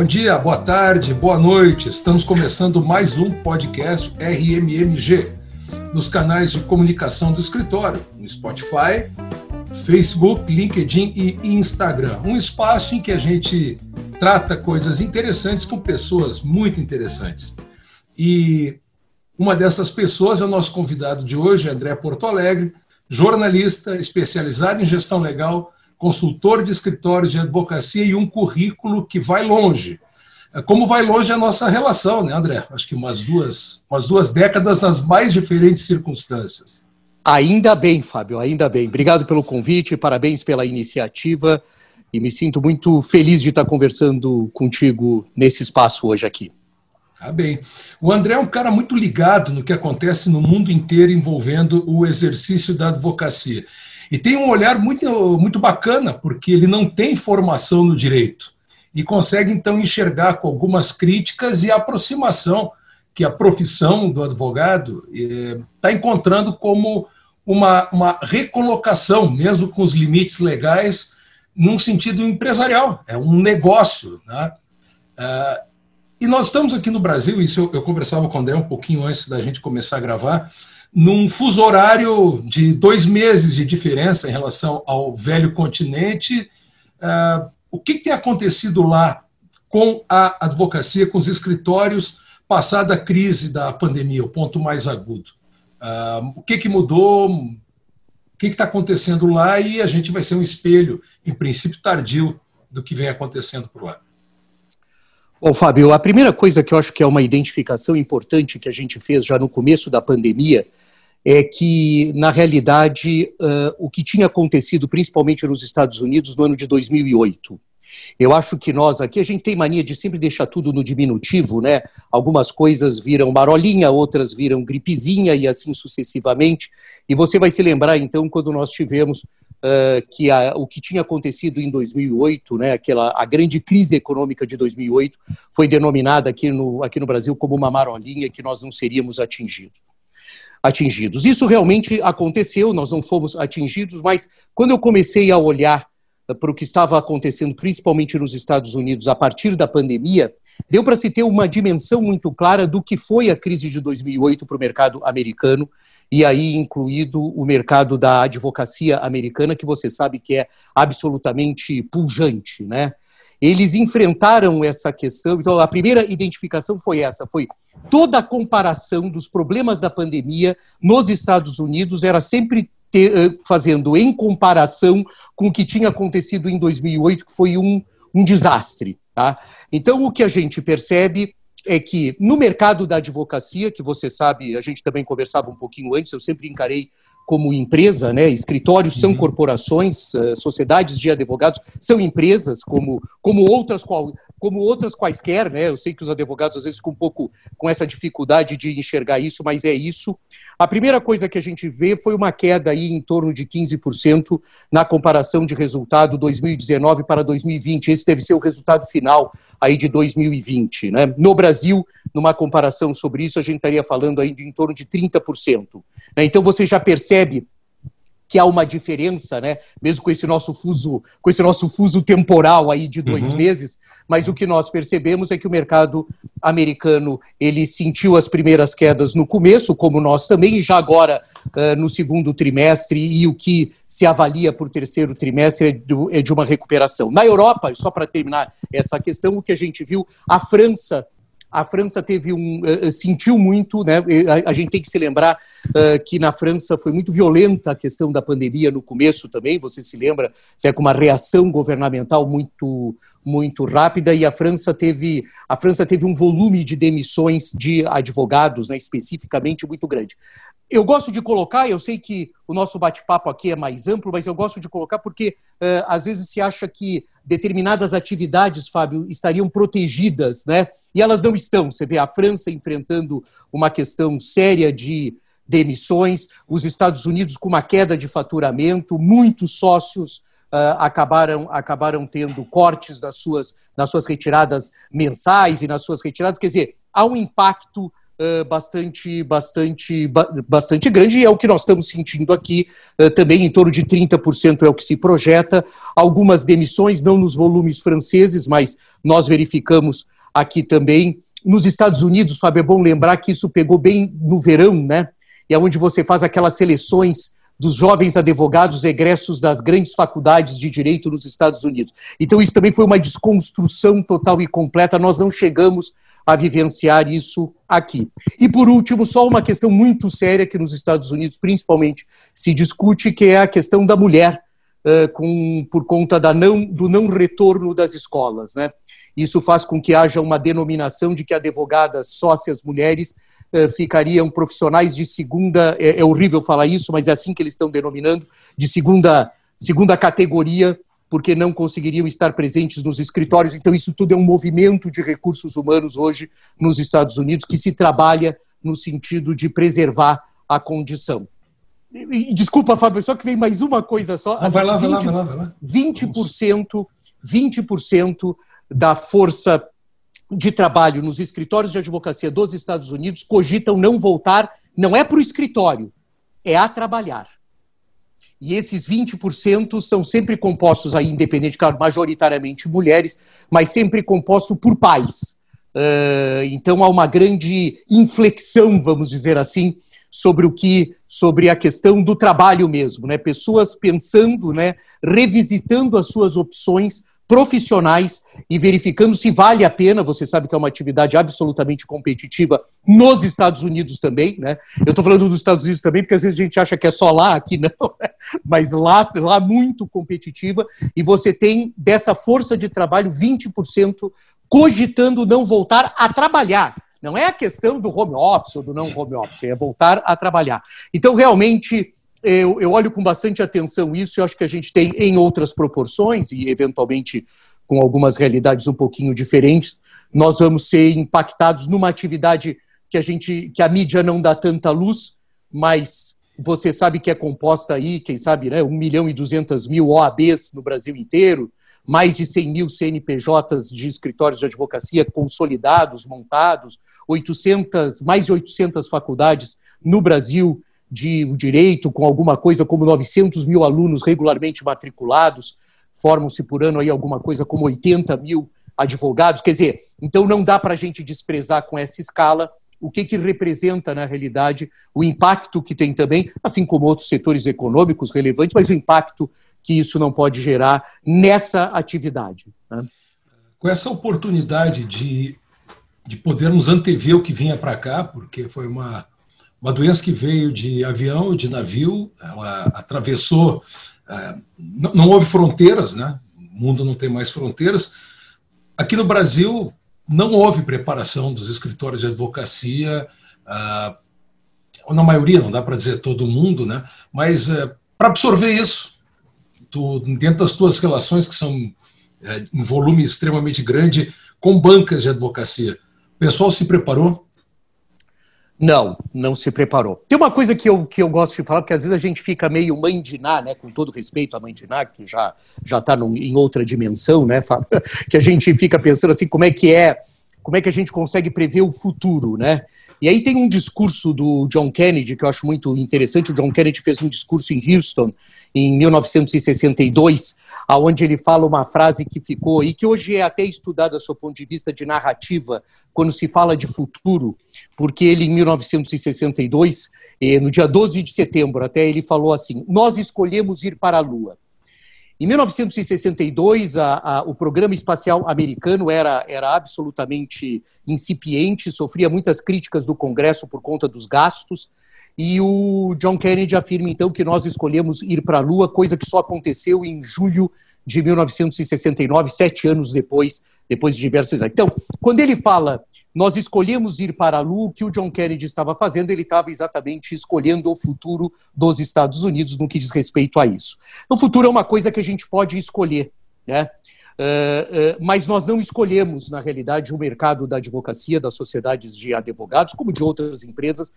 Bom dia, boa tarde, boa noite. Estamos começando mais um podcast RMMG nos canais de comunicação do escritório, no Spotify, Facebook, LinkedIn e Instagram. Um espaço em que a gente trata coisas interessantes com pessoas muito interessantes. E uma dessas pessoas é o nosso convidado de hoje, André Porto Alegre, jornalista, especializado em gestão legal, consultor de escritórios de advocacia e um currículo que vai longe. Como vai longe a nossa relação, né, André? Acho que umas duas décadas nas mais diferentes circunstâncias. Ainda bem, Fábio, ainda bem. Obrigado pelo convite, parabéns pela iniciativa e me sinto muito feliz de estar conversando contigo nesse espaço hoje aqui. Tá bem. O André é um cara muito ligado no que acontece no mundo inteiro envolvendo o exercício da advocacia. E tem um olhar muito bacana, porque ele não tem formação no direito e consegue, então, enxergar com algumas críticas e aproximação que a profissão do advogado está encontrando como uma recolocação, mesmo com os limites legais, num sentido empresarial, é um negócio. Né? E nós estamos aqui no Brasil, isso eu conversava com o André um pouquinho antes da gente começar a gravar, num fuso horário de 2 meses de diferença em relação ao velho continente. O que tem acontecido lá com a advocacia, com os escritórios, passada a crise da pandemia, o ponto mais agudo? O que mudou? O que está acontecendo lá? E a gente vai ser um espelho, em princípio tardio, do que vem acontecendo por lá. Bom, Fábio, a primeira coisa que eu acho que é uma identificação importante que a gente fez já no começo da pandemia é que, na realidade, o que tinha acontecido principalmente nos Estados Unidos no ano de 2008. Eu acho que nós aqui, a gente tem mania de sempre deixar tudo no diminutivo, né? Algumas coisas viram marolinha, outras viram gripezinha e assim sucessivamente. E você vai se lembrar, então, quando nós tivemos o que tinha acontecido em 2008, né, a grande crise econômica de 2008, foi denominada aqui no Brasil como uma marolinha que nós não seríamos atingidos. Isso realmente aconteceu, nós não fomos atingidos, mas quando eu comecei a olhar para o que estava acontecendo, principalmente nos Estados Unidos, a partir da pandemia, deu para se ter uma dimensão muito clara do que foi a crise de 2008 para o mercado americano, e aí incluído o mercado da advocacia americana, que você sabe que é absolutamente pujante, né? Eles enfrentaram essa questão, então a primeira identificação foi essa, foi toda a comparação dos problemas da pandemia nos Estados Unidos era sempre fazendo em comparação com o que tinha acontecido em 2008, que foi um desastre, tá? Então o que a gente percebe é que no mercado da advocacia, que você sabe, a gente também conversava um pouquinho antes, eu sempre encarei como empresa, né? Escritórios são corporações, sociedades de advogados são empresas como outras quaisquer, né? Eu sei que os advogados às vezes ficam um pouco com essa dificuldade de enxergar isso, mas é isso. A primeira coisa que a gente vê foi uma queda aí em torno de 15% na comparação de resultado 2019 para 2020. Esse deve ser o resultado final aí de 2020, né? No Brasil, numa comparação sobre isso, a gente estaria falando aí de em torno de 30%. Né? Então você já percebe que há uma diferença, né? Mesmo com esse nosso fuso temporal aí de 2 meses, mas o que nós percebemos é que o mercado americano, ele sentiu as primeiras quedas no começo, como nós também, e já agora no segundo trimestre, e o que se avalia por terceiro trimestre é de uma recuperação. Na Europa, só para terminar essa questão, o que a gente viu, a França teve sentiu muito, né? A gente tem que se lembrar que na França foi muito violenta a questão da pandemia no começo também, você se lembra, até com uma reação governamental muito rápida, e a França teve um volume de demissões de advogados, né, especificamente, muito grande. Eu gosto de colocar, eu sei que o nosso bate-papo aqui é mais amplo, mas eu gosto de colocar porque às vezes se acha que determinadas atividades, Fábio, estariam protegidas, né? E elas não estão. Você vê a França enfrentando uma questão séria de demissões, os Estados Unidos com uma queda de faturamento, muitos sócios acabaram tendo cortes nas suas retiradas mensais e nas suas retiradas. Quer dizer, há um impacto bastante grande, e é o que nós estamos sentindo aqui também, em torno de 30% é o que se projeta, algumas demissões, não nos volumes franceses, mas nós verificamos aqui também. Nos Estados Unidos, Fábio, é bom lembrar que isso pegou bem no verão, né? E é onde você faz aquelas seleções dos jovens advogados egressos das grandes faculdades de direito nos Estados Unidos. Então isso também foi uma desconstrução total e completa, nós não chegamos a vivenciar isso aqui. E por último, só uma questão muito séria que nos Estados Unidos principalmente se discute, que é a questão da mulher por conta do não retorno das escolas, né? Isso faz com que haja uma denominação de que advogadas sócias mulheres ficariam profissionais de segunda, é horrível falar isso, mas é assim que eles estão denominando, de segunda categoria, porque não conseguiriam estar presentes nos escritórios. Então isso tudo é um movimento de recursos humanos hoje nos Estados Unidos, que se trabalha no sentido de preservar a condição. Desculpa, Fábio, só que vem mais uma coisa só. Não, vai lá, vai lá, vai lá, vai lá. 20% da força de trabalho nos escritórios de advocacia dos Estados Unidos cogitam não voltar, não é para o escritório, é a trabalhar. E esses 20% são sempre compostos, aí, independente, claro, majoritariamente mulheres, mas sempre composto por pais. Então há uma grande inflexão, vamos dizer assim, sobre a questão do trabalho mesmo, né? Pessoas pensando, né, revisitando as suas opções profissionais e verificando se vale a pena. Você sabe que é uma atividade absolutamente competitiva nos Estados Unidos também, né? Eu estou falando dos Estados Unidos também, porque às vezes a gente acha que é só lá, aqui não, né? Mas lá muito competitiva, e você tem dessa força de trabalho 20% cogitando não voltar a trabalhar. Não é a questão do home office ou do não home office, é voltar a trabalhar. Então, realmente, eu olho com bastante atenção isso, e acho que a gente tem em outras proporções e eventualmente com algumas realidades um pouquinho diferentes, nós vamos ser impactados numa atividade que a mídia não dá tanta luz, mas você sabe que é composta aí, quem sabe, né, 1.200.000 OABs no Brasil inteiro, mais de 100.000 CNPJs de escritórios de advocacia consolidados, montados, mais de 800 faculdades no Brasil de direito, com alguma coisa como 900.000 alunos regularmente matriculados, formam-se por ano aí alguma coisa como 80.000 advogados, quer dizer, então não dá para a gente desprezar com essa escala o que representa na realidade o impacto que tem também, assim como outros setores econômicos relevantes, mas o impacto que isso não pode gerar nessa atividade, né? Com essa oportunidade de podermos antever o que vinha para cá, porque foi uma doença que veio de avião, de navio, ela atravessou, não houve fronteiras, né? O mundo não tem mais fronteiras. Aqui no Brasil não houve preparação dos escritórios de advocacia, na maioria, não dá para dizer todo mundo, né? Mas para absorver isso, dentro das tuas relações, que são um volume extremamente grande, com bancas de advocacia, o pessoal se preparou? Não, não se preparou. Tem uma coisa que eu gosto de falar, porque às vezes a gente fica meio mãe de Ná, né? Com todo respeito à mãe de Ná, que já está em outra dimensão, né, Fábio? Que a gente fica pensando assim, como é que a gente consegue prever o futuro, né? E aí tem um discurso do John Kennedy que eu acho muito interessante. O John Kennedy fez um discurso em Houston em 1962, onde ele fala uma frase que ficou e que hoje é até estudada do seu ponto de vista de narrativa quando se fala de futuro, porque ele em 1962, no dia 12 de setembro, até ele falou assim: nós escolhemos ir para a Lua. Em 1962, o programa espacial americano era absolutamente incipiente, sofria muitas críticas do Congresso por conta dos gastos, e o John Kennedy afirma, então, que nós escolhemos ir para a Lua, coisa que só aconteceu em julho de 1969, 7 anos depois de diversos anos. Então, quando ele fala, nós escolhemos ir para a Lua, o que o John Kennedy estava fazendo, ele estava exatamente escolhendo o futuro dos Estados Unidos no que diz respeito a isso. O futuro é uma coisa que a gente pode escolher, né? Mas nós não escolhemos, na realidade, o mercado da advocacia, das sociedades de advogados, como de outras empresas,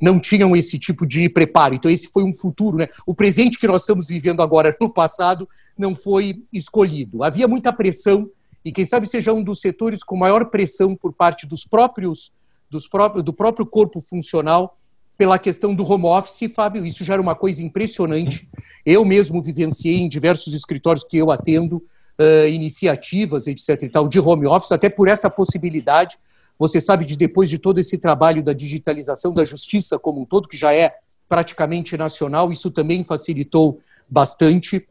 não tinham esse tipo de preparo. Então esse foi um futuro, né? O presente que nós estamos vivendo agora no passado não foi escolhido. Havia muita pressão, e quem sabe seja um dos setores com maior pressão por parte dos próprios do próprio corpo funcional pela questão do home office, Fábio. Isso já era uma coisa impressionante. Eu mesmo vivenciei em diversos escritórios que eu atendo, iniciativas, etc. e tal, de home office, até por essa possibilidade. Você sabe, de depois de todo esse trabalho da digitalização da justiça como um todo, que já é praticamente nacional, isso também facilitou bastante,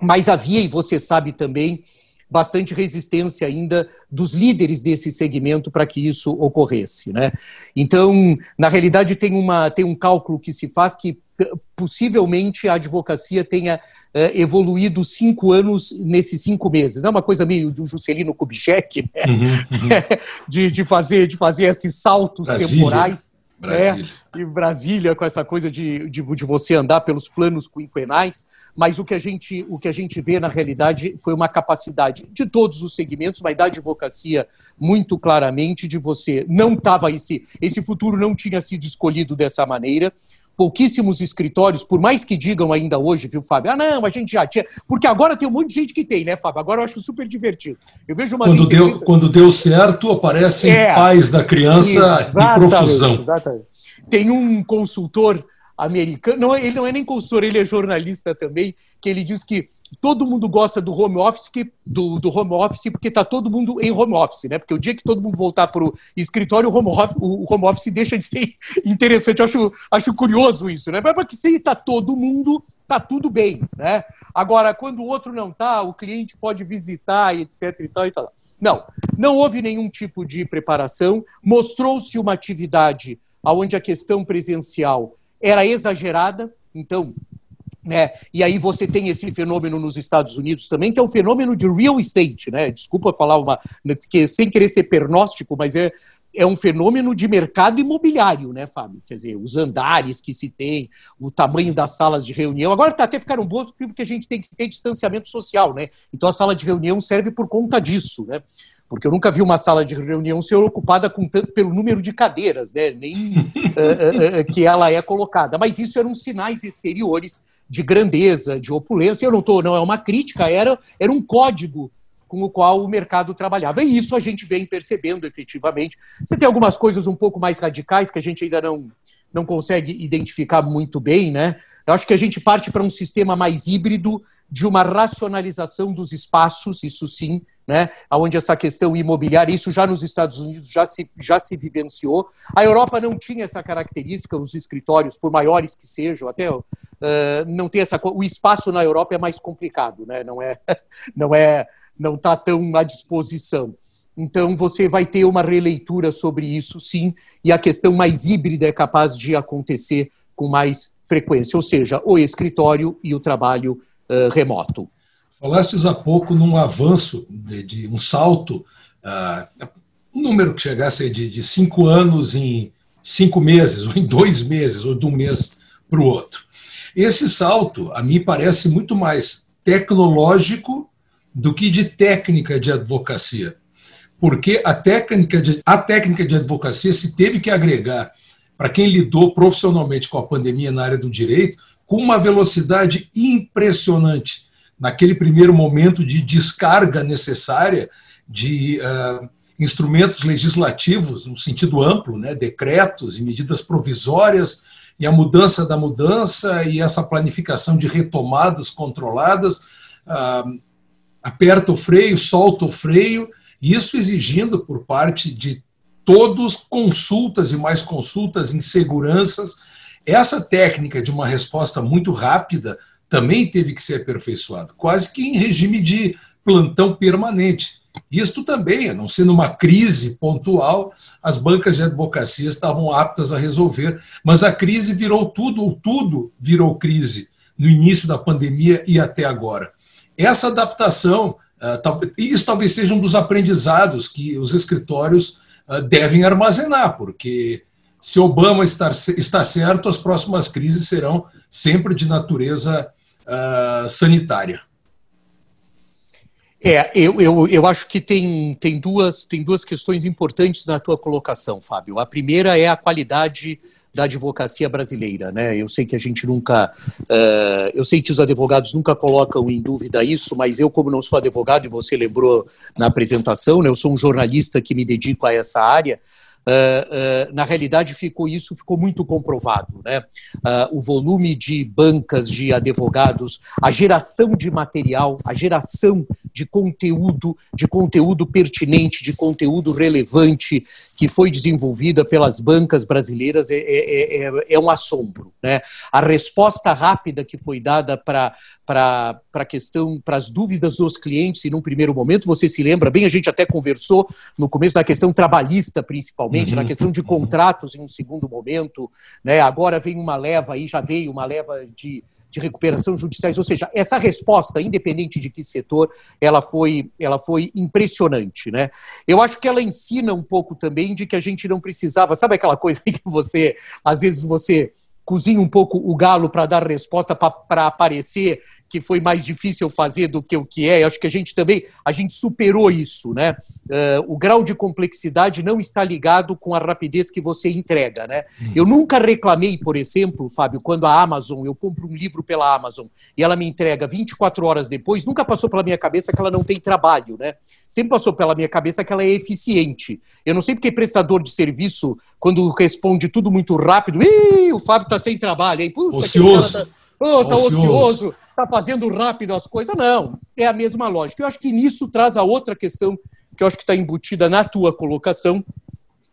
mas havia, e você sabe também, bastante resistência ainda dos líderes desse segmento para que isso ocorresse, né? Então, na realidade, tem um cálculo que se faz que possivelmente a advocacia tenha evoluído 5 anos nesses 5 meses. Não é uma coisa meio de um Juscelino Kubitschek, né? de fazer esses saltos temporais. Brasília. É, e Brasília com essa coisa de você andar pelos planos quinquenais, mas o que a gente vê na realidade foi uma capacidade de todos os segmentos, mas da advocacia muito claramente, de você não estava esse futuro não tinha sido escolhido dessa maneira. Pouquíssimos escritórios, por mais que digam ainda hoje, viu, Fábio? Ah, não, a gente já tinha... Porque agora tem um monte de gente que tem, né, Fábio? Agora eu acho super divertido. Eu vejo umas entrevistas... Quando deu certo, aparecem pais da criança em profusão. Exatamente. Tem um consultor americano, ele não é nem consultor, ele é jornalista também, que ele diz que todo mundo gosta do home office, do home office, porque está todo mundo em home office, né? Porque o dia que todo mundo voltar para o escritório, o home office deixa de ser interessante. Eu acho curioso isso, né? Mas porque se está todo mundo, está tudo bem, né? Agora, quando o outro não está, o cliente pode visitar, etc. e tal, e tal. Não houve nenhum tipo de preparação. Mostrou-se uma atividade onde a questão presencial era exagerada, então... Né? E aí você tem esse fenômeno nos Estados Unidos também, que é um fenômeno de real estate, né? Desculpa falar sem querer ser pernóstico, mas é um fenômeno de mercado imobiliário, né, Fábio? Quer dizer, os andares que se tem, o tamanho das salas de reunião. Agora até ficaram boas porque a gente tem que ter distanciamento social, né? Então a sala de reunião serve por conta disso, né? Porque eu nunca vi uma sala de reunião ser ocupada pelo número de cadeiras, né? Nem que ela é colocada. Mas isso eram sinais exteriores de grandeza, de opulência. Não é uma crítica, era um código com o qual o mercado trabalhava. E isso a gente vem percebendo efetivamente. Você tem algumas coisas um pouco mais radicais que a gente ainda não consegue identificar muito bem, né? Eu acho que a gente parte para um sistema mais híbrido, de uma racionalização dos espaços, isso sim, né? Onde essa questão imobiliária, isso já nos Estados Unidos já se vivenciou. A Europa não tinha essa característica, os escritórios, por maiores que sejam, até não tem essa... O espaço na Europa é mais complicado, né? Não está tão à disposição. Então, você vai ter uma releitura sobre isso, sim, e a questão mais híbrida é capaz de acontecer com mais frequência, ou seja, o escritório e o trabalho remoto. Falastes há pouco num avanço, de um salto, um número que chegasse de 5 anos em 5 meses, ou em 2 meses, ou de um mês para o outro. Esse salto, a mim, parece muito mais tecnológico do que de técnica de advocacia. Porque a técnica de advocacia se teve que agregar, para quem lidou profissionalmente com a pandemia na área do direito, com uma velocidade impressionante, naquele primeiro momento de descarga necessária de instrumentos legislativos, no sentido amplo, né, decretos e medidas provisórias, e a mudança da mudança, e essa planificação de retomadas controladas, aperta o freio, solta o freio, isso exigindo por parte de todos consultas e mais consultas, inseguranças. Essa técnica de uma resposta muito rápida também teve que ser aperfeiçoada, quase que em regime de plantão permanente. Isto também, a não ser numa crise pontual, as bancas de advocacia estavam aptas a resolver, mas a crise virou tudo, ou tudo virou crise no início da pandemia e até agora. Essa adaptação, isso talvez seja um dos aprendizados que os escritórios devem armazenar, porque se Obama está certo, as próximas crises serão sempre de natureza sanitária. Eu acho que tem duas questões importantes na tua colocação, Fábio. A primeira é a qualidade da advocacia brasileira, né? Eu sei que a gente nunca... eu sei que os advogados nunca colocam em dúvida isso, mas eu, como não sou advogado, e você lembrou na apresentação, né, eu sou um jornalista que me dedico a essa área, na realidade isso ficou muito comprovado, né? O volume de bancas de advogados, a geração de material, a geração de conteúdo pertinente, de conteúdo relevante que foi desenvolvida pelas bancas brasileiras é um assombro, né? A resposta rápida que foi dada para a questão, para as dúvidas dos clientes, e num primeiro momento, você se lembra bem, a gente até conversou no começo da questão trabalhista, principalmente, na questão de contratos em um segundo momento, né? Agora vem uma leva, aí já veio uma leva de recuperação judiciais, ou seja, essa resposta, independente de que setor, ela foi impressionante, né? Eu acho que ela ensina um pouco também de que a gente não precisava, sabe aquela coisa que você, às vezes você cozinha um pouco o galo para dar resposta, para aparecer que foi mais difícil fazer do que o que é. Eu acho que a gente superou isso, né? O grau de complexidade não está ligado com a rapidez que você entrega, né? Eu nunca reclamei, por exemplo, Fábio, quando a Amazon, eu compro um livro pela Amazon e ela me entrega 24 horas depois, nunca passou pela minha cabeça que ela não tem trabalho, né? Sempre passou pela minha cabeça que ela é eficiente. Eu não sei porque prestador de serviço, quando responde tudo muito rápido, o Fábio está sem trabalho, hein? Puxa, ocioso. Está ocioso. Está fazendo rápido as coisas? Não, é a mesma lógica. Eu acho que nisso traz a outra questão que eu acho que está embutida na tua colocação,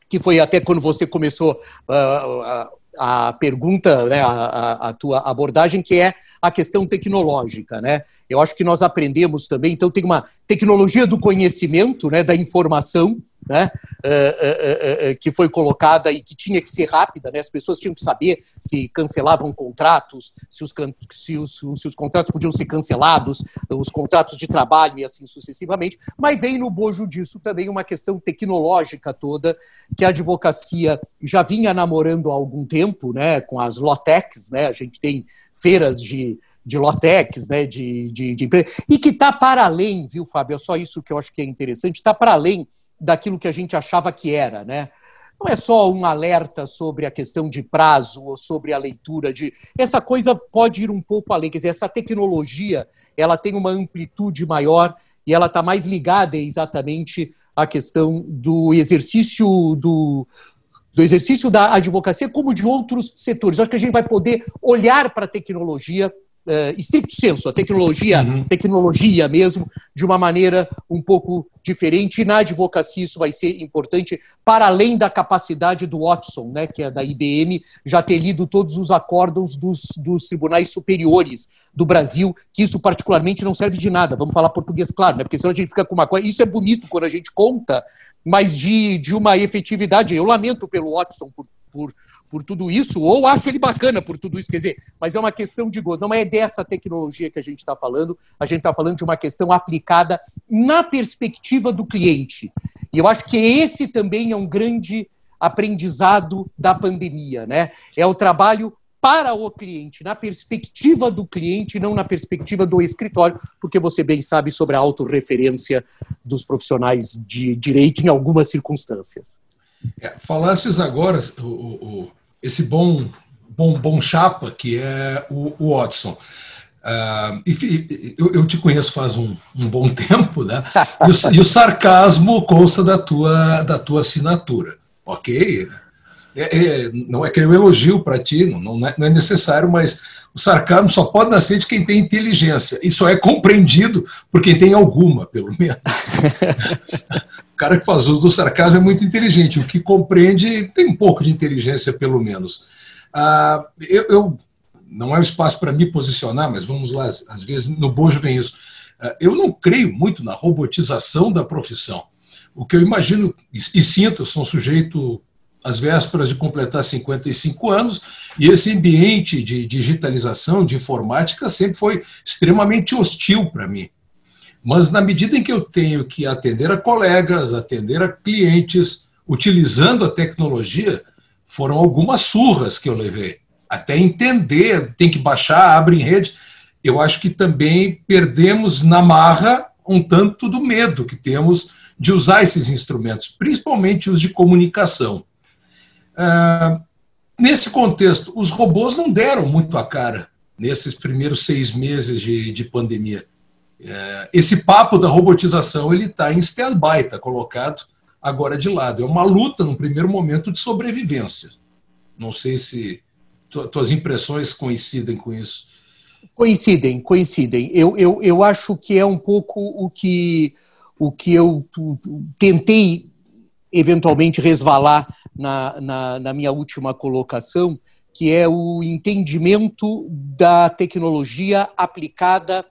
que foi até quando você começou a pergunta, né, a tua abordagem, que é a questão tecnológica, né? Eu acho que nós aprendemos também, então tem uma tecnologia do conhecimento, né, da informação, né, que foi colocada e que tinha que ser rápida, né? As pessoas tinham que saber se cancelavam contratos, se os contratos podiam ser cancelados, os contratos de trabalho e assim sucessivamente, mas vem no bojo disso também uma questão tecnológica toda que a advocacia já vinha namorando há algum tempo, né, com as lotecs, né? A gente tem feiras de lotecs, né, de empresas, e que está para além, viu, Fábio? É só isso que eu acho que é interessante, está para além daquilo que a gente achava que era, né? Não é só um alerta sobre a questão de prazo ou sobre a leitura de... Essa coisa pode ir um pouco além, quer dizer, essa tecnologia, ela tem uma amplitude maior e ela está mais ligada exatamente à questão do exercício da advocacia, como de outros setores. Eu acho que a gente vai poder olhar para a tecnologia, estricto senso, a tecnologia mesmo, de uma maneira um pouco diferente. E na advocacia isso vai ser importante, para além da capacidade do Watson, né, que é da IBM, já ter lido todos os acórdãos dos tribunais superiores do Brasil, que isso particularmente não serve de nada. Vamos falar português, claro, né, porque senão a gente fica com uma coisa... Isso é bonito quando a gente conta, mas de uma efetividade. Eu lamento pelo Watson por tudo isso, ou acho ele bacana por tudo isso, quer dizer, mas é uma questão de gosto. Não é dessa tecnologia que a gente está falando, a gente está falando de uma questão aplicada na perspectiva do cliente. E eu acho que esse também é um grande aprendizado da pandemia, né? É o trabalho para o cliente, na perspectiva do cliente, não na perspectiva do escritório, porque você bem sabe sobre a autorreferência dos profissionais de direito em algumas circunstâncias. Falastes agora, esse bom chapa que é o Watson. Eu te conheço faz um bom tempo, né? E o sarcasmo consta da tua assinatura, ok? Não é que eu elogio para ti, não é necessário, mas o sarcasmo só pode nascer de quem tem inteligência, e só é compreendido por quem tem alguma, pelo menos. O cara que faz uso do sarcasmo é muito inteligente, o que compreende tem um pouco de inteligência, pelo menos. Não é um espaço para me posicionar, mas vamos lá, às vezes no bojo vem isso. Eu não creio muito na robotização da profissão. O que eu imagino e sinto, eu sou um sujeito às vésperas de completar 55 anos, e esse ambiente de digitalização, de informática, sempre foi extremamente hostil para mim. Mas na medida em que eu tenho que atender a colegas, atender a clientes, utilizando a tecnologia, foram algumas surras que eu levei. Até entender, tem que baixar, abre em rede. Eu acho que também perdemos na marra um tanto do medo que temos de usar esses instrumentos, principalmente os de comunicação. Nesse contexto, os robôs não deram muito a cara nesses primeiros 6 meses de pandemia. Esse papo da robotização, ele está em stand-by, está colocado agora de lado. É uma luta, num primeiro momento, de sobrevivência. Não sei se tuas impressões coincidem com isso. Coincidem. Eu acho que é um pouco o que eu tentei eventualmente resvalar na minha última colocação, que é o entendimento da tecnologia aplicada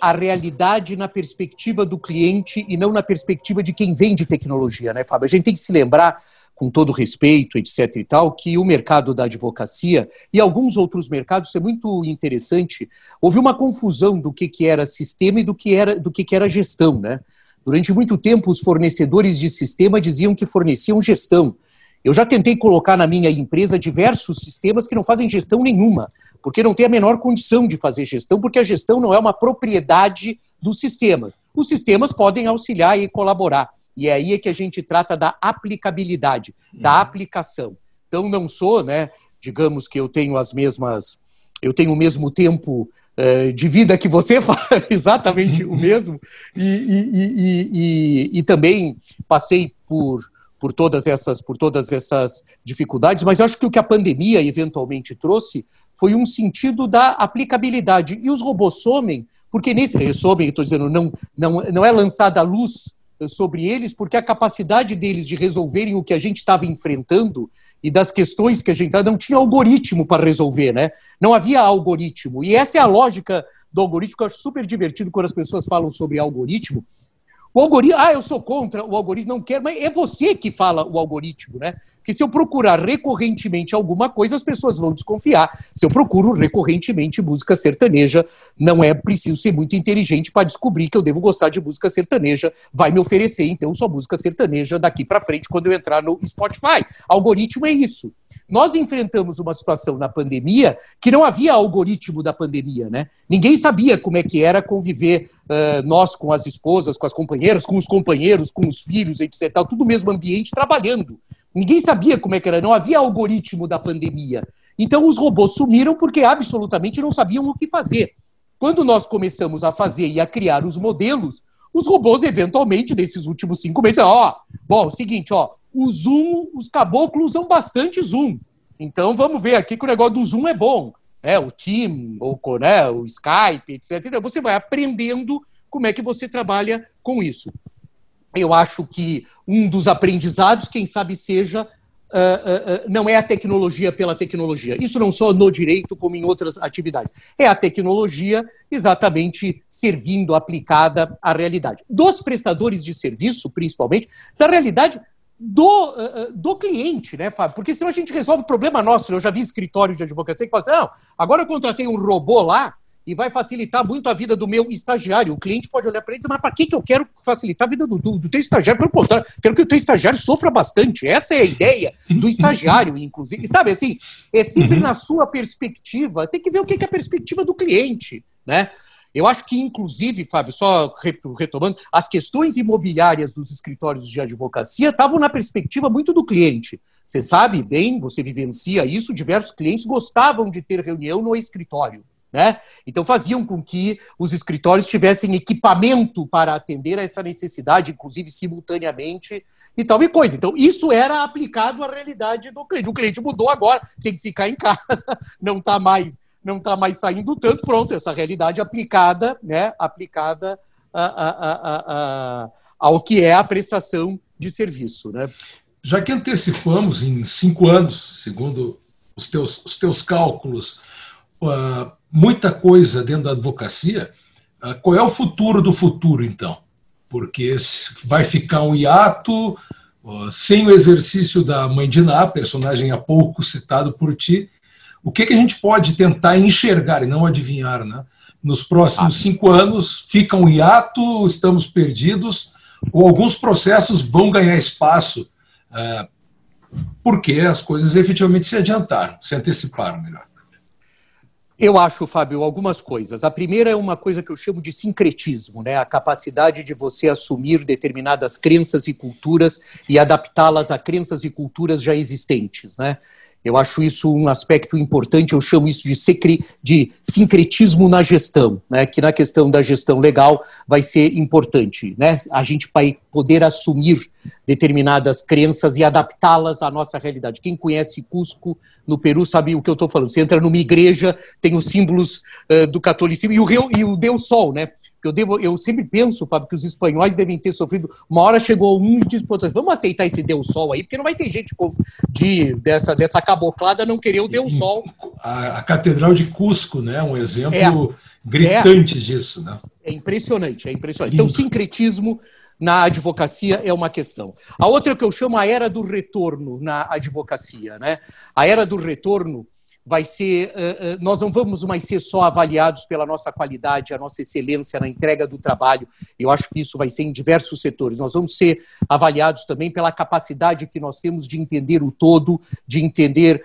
a realidade na perspectiva do cliente e não na perspectiva de quem vende tecnologia, né, Fábio? A gente tem que se lembrar, com todo respeito, etc e tal, que o mercado da advocacia e alguns outros mercados, isso é muito interessante, houve uma confusão do que era sistema e do que era gestão, né? Durante muito tempo, os fornecedores de sistema diziam que forneciam gestão. Eu já tentei colocar na minha empresa diversos sistemas que não fazem gestão nenhuma, porque não tem a menor condição de fazer gestão, porque a gestão não é uma propriedade dos sistemas. Os sistemas podem auxiliar e colaborar. E aí é que a gente trata da aplicabilidade, da aplicação. Então, não sou, né, digamos que eu tenho o mesmo tempo de vida que você faz, exatamente o mesmo, e também passei por todas essas dificuldades, mas eu acho que o que a pandemia eventualmente trouxe foi um sentido da aplicabilidade. E os robôs somem, porque não é lançada a luz sobre eles, porque a capacidade deles de resolverem o que a gente estava enfrentando e das questões que a gente não tinha algoritmo para resolver, né? Não havia algoritmo. E essa é a lógica do algoritmo, que eu acho super divertido quando as pessoas falam sobre algoritmo. O algoritmo, eu sou contra o algoritmo, não quero, mas é você que fala o algoritmo, né? Porque se eu procurar recorrentemente alguma coisa, as pessoas vão desconfiar. Se eu procuro recorrentemente música sertaneja, não é preciso ser muito inteligente para descobrir que eu devo gostar de música sertaneja, vai me oferecer, então, só música sertaneja daqui para frente quando eu entrar no Spotify. Algoritmo é isso. Nós enfrentamos uma situação na pandemia que não havia algoritmo da pandemia, né? Ninguém sabia como é que era conviver nós com as esposas, com as companheiras, com os companheiros, com os filhos, etc. Tudo no mesmo ambiente, trabalhando. Ninguém sabia como é que era, não havia algoritmo da pandemia. Então os robôs sumiram porque absolutamente não sabiam o que fazer. Quando nós começamos a fazer e a criar os modelos, os robôs eventualmente, nesses últimos 5 meses, o Zoom, os caboclos usam bastante Zoom. Então, vamos ver aqui que o negócio do Zoom é bom. Né? O Team, o Skype, etc. Você vai aprendendo como é que você trabalha com isso. Eu acho que um dos aprendizados, quem sabe seja, não é a tecnologia pela tecnologia. Isso não só no direito, como em outras atividades. É a tecnologia exatamente servindo, aplicada à realidade. Dos prestadores de serviço, principalmente, da realidade do cliente, né, Fábio? Porque senão a gente resolve o problema nosso. Eu já vi escritório de advocacia que fala assim, agora eu contratei um robô lá e vai facilitar muito a vida do meu estagiário. O cliente pode olhar para ele e dizer, mas para que eu quero facilitar a vida do teu estagiário? Pelo contrário, quero que o teu estagiário sofra bastante. Essa é a ideia do estagiário, inclusive. Sabe, assim, é sempre na sua perspectiva. Tem que ver o que é a perspectiva do cliente, né? Eu acho que, inclusive, Fábio, só retomando, as questões imobiliárias dos escritórios de advocacia estavam na perspectiva muito do cliente. Você sabe bem, você vivencia isso, diversos clientes gostavam de ter reunião no escritório, né? Então faziam com que os escritórios tivessem equipamento para atender a essa necessidade, inclusive simultaneamente, e tal e coisa. Então, isso era aplicado à realidade do cliente. O cliente mudou agora, tem que ficar em casa, não está mais saindo tanto, pronto, essa realidade aplicada, né, ao que é a prestação de serviço, né? Já que antecipamos em 5 anos, segundo os teus cálculos, muita coisa dentro da advocacia, qual é o futuro do futuro, então? Porque vai ficar um hiato sem o exercício da Mãe de Ná, personagem há pouco citado por ti. O que a gente pode tentar enxergar e não adivinhar, né? Nos próximos 5 anos, fica um hiato, estamos perdidos, ou alguns processos vão ganhar espaço, porque as coisas efetivamente se adiantaram, se anteciparam, melhor. Eu acho, Fábio, algumas coisas. A primeira é uma coisa que eu chamo de sincretismo, né? A capacidade de você assumir determinadas crenças e culturas e adaptá-las a crenças e culturas já existentes, né? Eu acho isso um aspecto importante, eu chamo isso de sincretismo na gestão, né, que na questão da gestão legal vai ser importante, né, a gente vai poder assumir determinadas crenças e adaptá-las à nossa realidade. Quem conhece Cusco, no Peru, sabe o que eu estou falando. Você entra numa igreja, tem os símbolos do catolicismo e o Deus Sol, né? Eu sempre penso, Fábio, que os espanhóis devem ter sofrido. Uma hora chegou um e disse, vamos aceitar esse Deus Sol aí, porque não vai ter gente dessa caboclada não querer o Deus Sol. A Catedral de Cusco, né? Um exemplo gritante disso, né? É impressionante, é impressionante. Lindo. Então, sincretismo na advocacia é uma questão. A outra é que eu chamo a era do retorno na advocacia, né? A era do retorno vai ser, nós não vamos mais ser só avaliados pela nossa qualidade, a nossa excelência na entrega do trabalho. Eu acho que isso vai ser em diversos setores. Nós vamos ser avaliados também pela capacidade que nós temos de entender o todo, de entender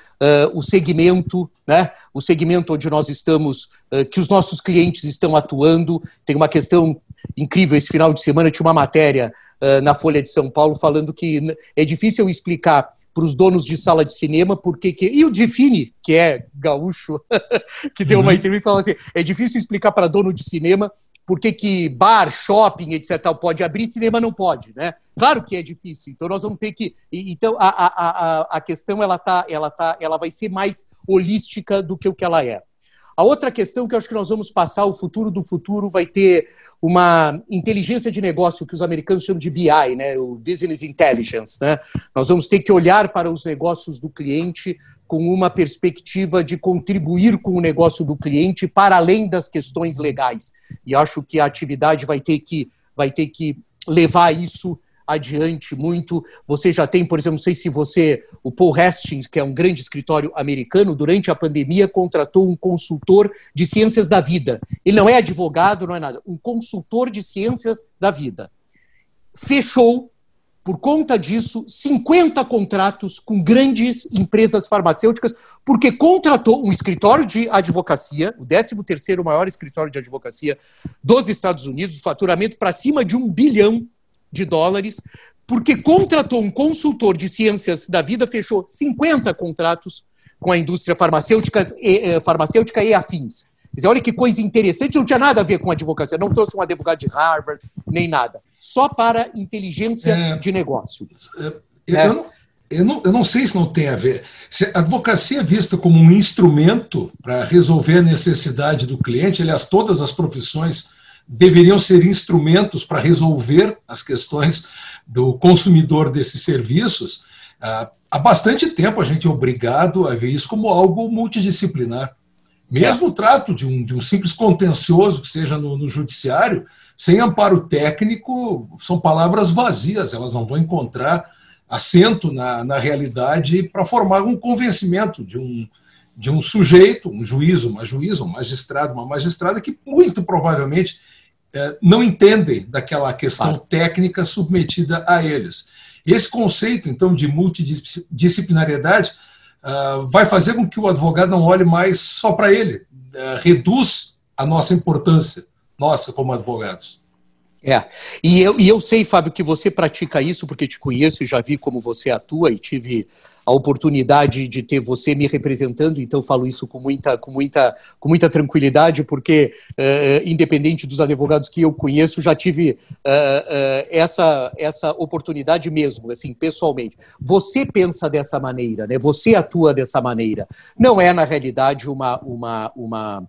o segmento, né? O segmento onde nós estamos, que os nossos clientes estão atuando. Tem uma questão incrível, esse final de semana tinha uma matéria na Folha de São Paulo falando que é difícil explicar para os donos de sala de cinema, e o Define, que é gaúcho, que deu uma entrevista e falou assim, é difícil explicar para dono de cinema por que bar, shopping, etc. pode abrir, cinema não pode, né? Claro que é difícil, então nós vamos ter que... Então, a questão ela vai ser mais holística do que o que ela é. A outra questão que eu acho que nós vamos passar, o futuro do futuro, vai ter uma inteligência de negócio que os americanos chamam de BI, né? O Business Intelligence, né? Nós vamos ter que olhar para os negócios do cliente com uma perspectiva de contribuir com o negócio do cliente para além das questões legais. E acho que a atividade vai ter que levar isso adiante muito. Você já tem, por exemplo, não sei se você, o Paul Hastings, que é um grande escritório americano, durante a pandemia contratou um consultor de ciências da vida. Ele não é advogado, não é nada. Um consultor de ciências da vida. Fechou, por conta disso, 50 contratos com grandes empresas farmacêuticas, porque contratou um escritório de advocacia, o 13º maior escritório de advocacia dos Estados Unidos, faturamento para cima de US$1 bilhão, porque contratou um consultor de ciências da vida, fechou 50 contratos com a indústria farmacêutica e afins. Quer dizer, olha que coisa interessante, não tinha nada a ver com advocacia, não trouxe um advogado de Harvard, nem nada. Só para inteligência de negócio. Eu não sei se não tem a ver. Se a advocacia é vista como um instrumento para resolver a necessidade do cliente, aliás, todas as profissões deveriam ser instrumentos para resolver as questões do consumidor desses serviços. Há bastante tempo a gente é obrigado a ver isso como algo multidisciplinar. Mesmo o trato de um simples contencioso, que seja no judiciário, sem amparo técnico, são palavras vazias, elas não vão encontrar assento na realidade para formar um convencimento de um sujeito, um juiz, uma juíza, um magistrado, uma magistrada, que muito provavelmente não entendem daquela questão técnica submetida a eles. Esse conceito, então, de multidisciplinariedade vai fazer com que o advogado não olhe mais só para ele, reduz a nossa importância, nossa, como advogados. E eu sei, Fábio, que você pratica isso, porque te conheço e já vi como você atua e tive a oportunidade de ter você me representando, então falo isso com muita tranquilidade, porque independente dos advogados que eu conheço, já tive essa oportunidade mesmo, assim, pessoalmente. Você pensa dessa maneira, né? Você atua dessa maneira. Não é, na realidade, uma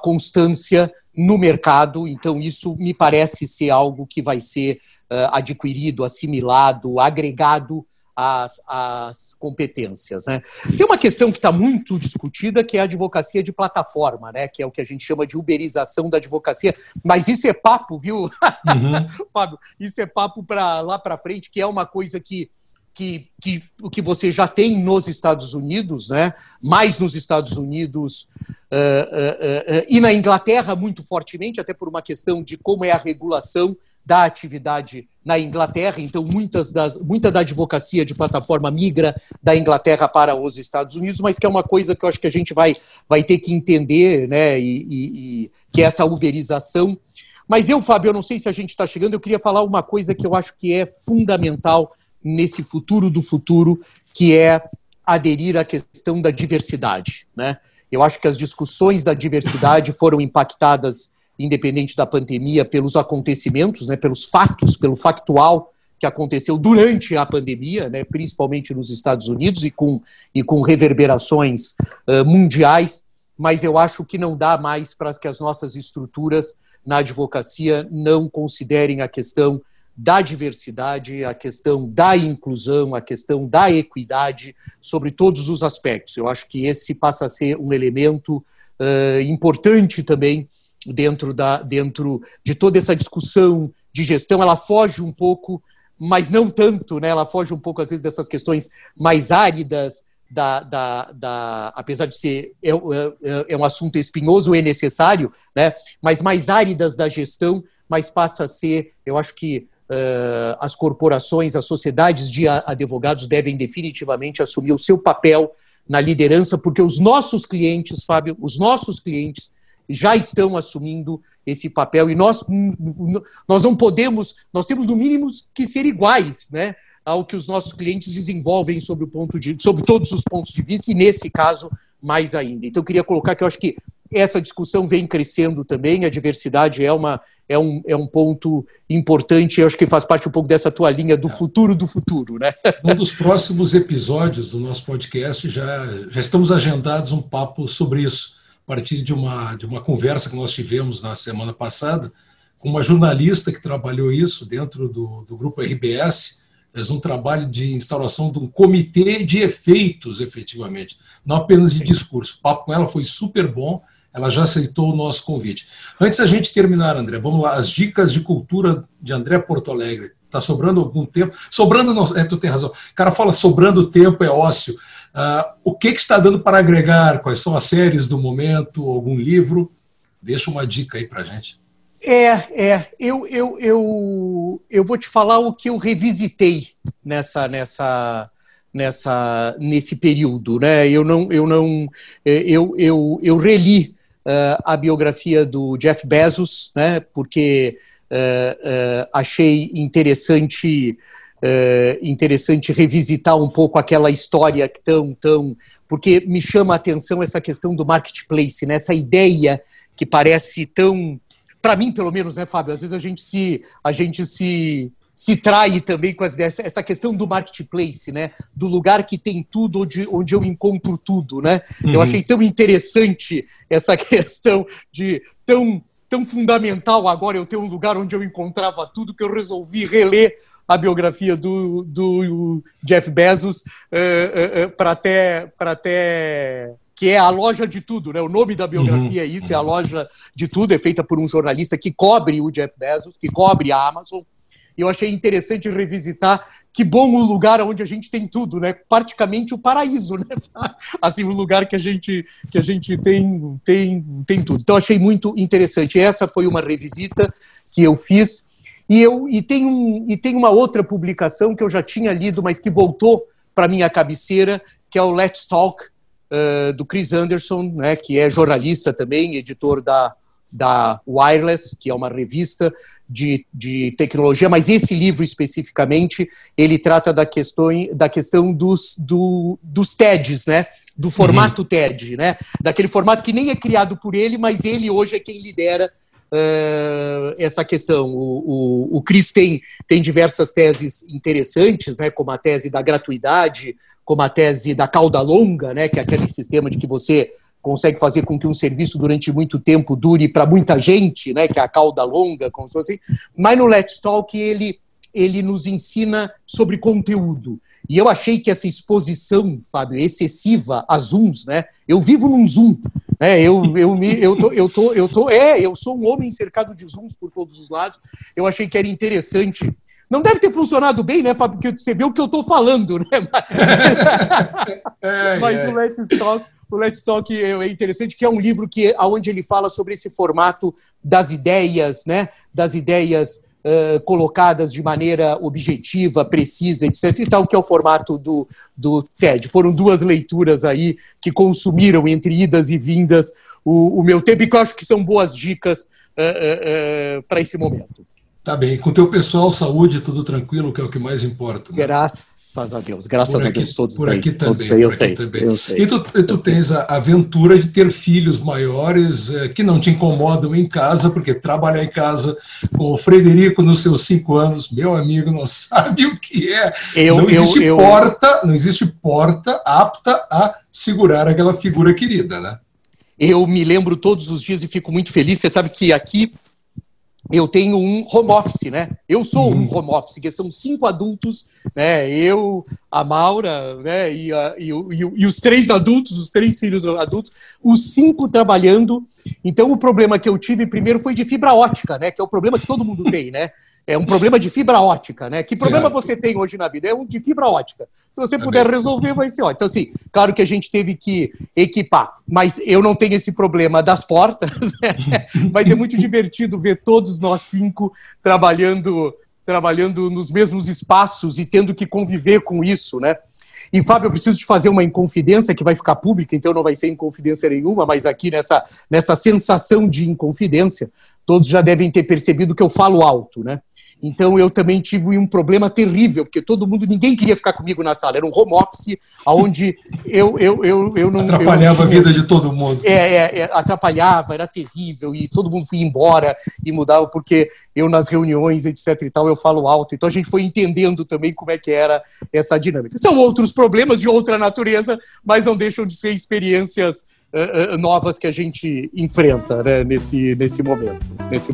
constância no mercado, então isso me parece ser algo que vai ser adquirido, assimilado, agregado às competências, né? Tem uma questão que está muito discutida, que é a advocacia de plataforma, né? Que é o que a gente chama de uberização da advocacia, mas isso é papo, viu, Fábio? Isso é papo para lá para frente, que é uma coisa que o que você já tem nos Estados Unidos, né? Mais nos Estados Unidos e na Inglaterra muito fortemente, até por uma questão de como é a regulação da atividade na Inglaterra. Então, muita da advocacia de plataforma migra da Inglaterra para os Estados Unidos, mas que é uma coisa que eu acho que a gente vai ter que entender, né? E que é essa uberização. Mas Fábio, eu não sei se a gente está chegando, eu queria falar uma coisa que eu acho que é fundamental nesse futuro do futuro, que é aderir à questão da diversidade, né? Eu acho que as discussões da diversidade foram impactadas, independente da pandemia, pelos acontecimentos, né, pelos fatos, pelo factual que aconteceu durante a pandemia, né, principalmente nos Estados Unidos e com reverberações mundiais, mas eu acho que não dá mais para que as nossas estruturas na advocacia não considerem a questão da diversidade, a questão da inclusão, a questão da equidade, sobre todos os aspectos. Eu acho que esse passa a ser um elemento importante também dentro de toda essa discussão de gestão. Ela foge um pouco, mas não tanto, né? Ela foge um pouco, às vezes, dessas questões mais áridas, apesar de ser um assunto espinhoso e necessário, né? Mas mais áridas da gestão, mas passa a ser, eu acho que as corporações, as sociedades de advogados devem definitivamente assumir o seu papel na liderança, porque os nossos clientes, Fábio, os nossos clientes já estão assumindo esse papel e nós não podemos, nós temos no mínimo que ser iguais, né, ao que os nossos clientes desenvolvem sobre todos os pontos de vista e nesse caso mais ainda. Então eu queria colocar que eu acho que essa discussão vem crescendo também, a diversidade é um ponto importante, eu acho que faz parte um pouco dessa tua linha do futuro do futuro, né? Um dos próximos episódios do nosso podcast, já estamos agendados um papo sobre isso, a partir de uma conversa que nós tivemos na semana passada, com uma jornalista que trabalhou isso dentro do grupo RBS, fez um trabalho de instauração de um comitê de efeitos, efetivamente, não apenas de discurso. O papo com ela foi super bom, ela já aceitou o nosso convite. Antes da gente terminar, André, vamos lá, as dicas de cultura de André Porto Alegre. Está sobrando algum tempo? Sobrando não, tu tem razão. O cara fala sobrando tempo, é ócio. O que está dando para agregar? Quais são as séries do momento? Algum livro? Deixa uma dica aí para gente. Eu vou te falar o que eu revisitei nesse período, né? Eu reli a biografia do Jeff Bezos, né? Porque achei interessante revisitar um pouco aquela história que porque me chama a atenção essa questão do marketplace, né? Essa ideia que parece tão, para mim, pelo menos, né, Fábio? Às vezes a gente se trai também com essa questão do marketplace, né? Do lugar que tem tudo, onde eu encontro tudo, né? Uhum. Eu achei tão interessante essa questão de tão fundamental agora eu ter um lugar onde eu encontrava tudo, que eu resolvi reler a biografia do Jeff Bezos para até... que é a loja de tudo, né? O nome da biografia é isso, é a loja de tudo, é feita por um jornalista que cobre o Jeff Bezos, que cobre a Amazon. Eu achei interessante revisitar, que bom o lugar onde a gente tem tudo, né? Praticamente o paraíso, né? Assim, o lugar que a gente tem tudo. Então achei muito interessante. Essa foi uma revisita que eu fiz e tem uma outra publicação que eu já tinha lido, mas que voltou para minha cabeceira, que é o Let's Talk, do Chris Anderson, né, que é jornalista também, editor da Wireless, que é uma revista de tecnologia, mas esse livro especificamente, ele trata da questão dos TEDs, né, do formato TED, né, daquele formato que nem é criado por ele, mas ele hoje é quem lidera essa questão. O Chris tem diversas teses interessantes, né, como a tese da gratuidade, como a tese da cauda longa, né, que é aquele sistema de que você consegue fazer com que um serviço durante muito tempo dure para muita gente, né, que é a cauda longa, como se fosse. Mas no Let's Talk ele nos ensina sobre conteúdo. E eu achei que essa exposição, Fábio, excessiva a zooms, né? Eu vivo num zoom, né? Eu sou um homem cercado de zooms por todos os lados. Eu achei que era interessante. Não deve ter funcionado bem, né, Fábio? Porque você vê o que eu estou falando, né? Mas o Let's Talk é interessante, que é um livro onde ele fala sobre esse formato das ideias, né? Das ideias colocadas de maneira objetiva, precisa, etc. E tal, que é o formato do TED. Foram duas leituras aí que consumiram, entre idas e vindas, o meu tempo, e que eu acho que são boas dicas para esse momento. Tá bem, com o teu pessoal, saúde, tudo tranquilo, que é o que mais importa, né? Graças. Graças a Deus, graças a Deus, todos por aqui daí, também, todos daí, eu sei. E tu tens a aventura de ter filhos maiores que não te incomodam em casa, porque trabalhar em casa com o Frederico nos seus 5 anos, meu amigo, não sabe o que é. Não existe porta apta a segurar aquela figura querida, né? Eu me lembro todos os dias e fico muito feliz. Você sabe que aqui eu tenho um home office, né? Eu sou um home office, que são 5 adultos, né? Eu, a Maura, né? E os 3 adultos, os 3 filhos adultos, os 5 trabalhando. Então, o problema que eu tive primeiro foi de fibra ótica, né? Que é o problema que todo mundo tem, né? É um problema de fibra ótica, né? Que problema você tem hoje na vida? É um de fibra ótica. Se você puder resolver, vai ser ótimo. Então, assim, claro que a gente teve que equipar, mas eu não tenho esse problema das portas, né? Mas é muito divertido ver todos nós 5 trabalhando nos mesmos espaços e tendo que conviver com isso, né? E, Fábio, eu preciso te fazer uma inconfidência que vai ficar pública, então não vai ser inconfidência nenhuma, mas aqui nessa sensação de inconfidência, todos já devem ter percebido que eu falo alto, né? Então eu também tive um problema terrível, porque ninguém queria ficar comigo na sala, era um home office, onde eu não... Atrapalhava a vida de todo mundo. Atrapalhava, era terrível, e todo mundo foi embora e mudava, porque eu nas reuniões, etc e tal, eu falo alto, então a gente foi entendendo também como é que era essa dinâmica. São outros problemas de outra natureza, mas não deixam de ser experiências novas que a gente enfrenta, né, nesse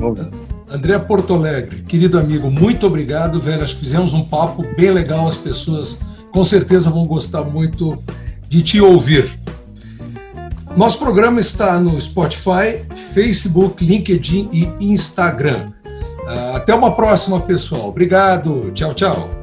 momento. André Porto Alegre, querido amigo, muito obrigado, velho. Acho que fizemos um papo bem legal. As pessoas com certeza vão gostar muito de te ouvir. Nosso programa está no Spotify, Facebook, LinkedIn e Instagram. Até uma próxima, pessoal. Obrigado. Tchau, tchau.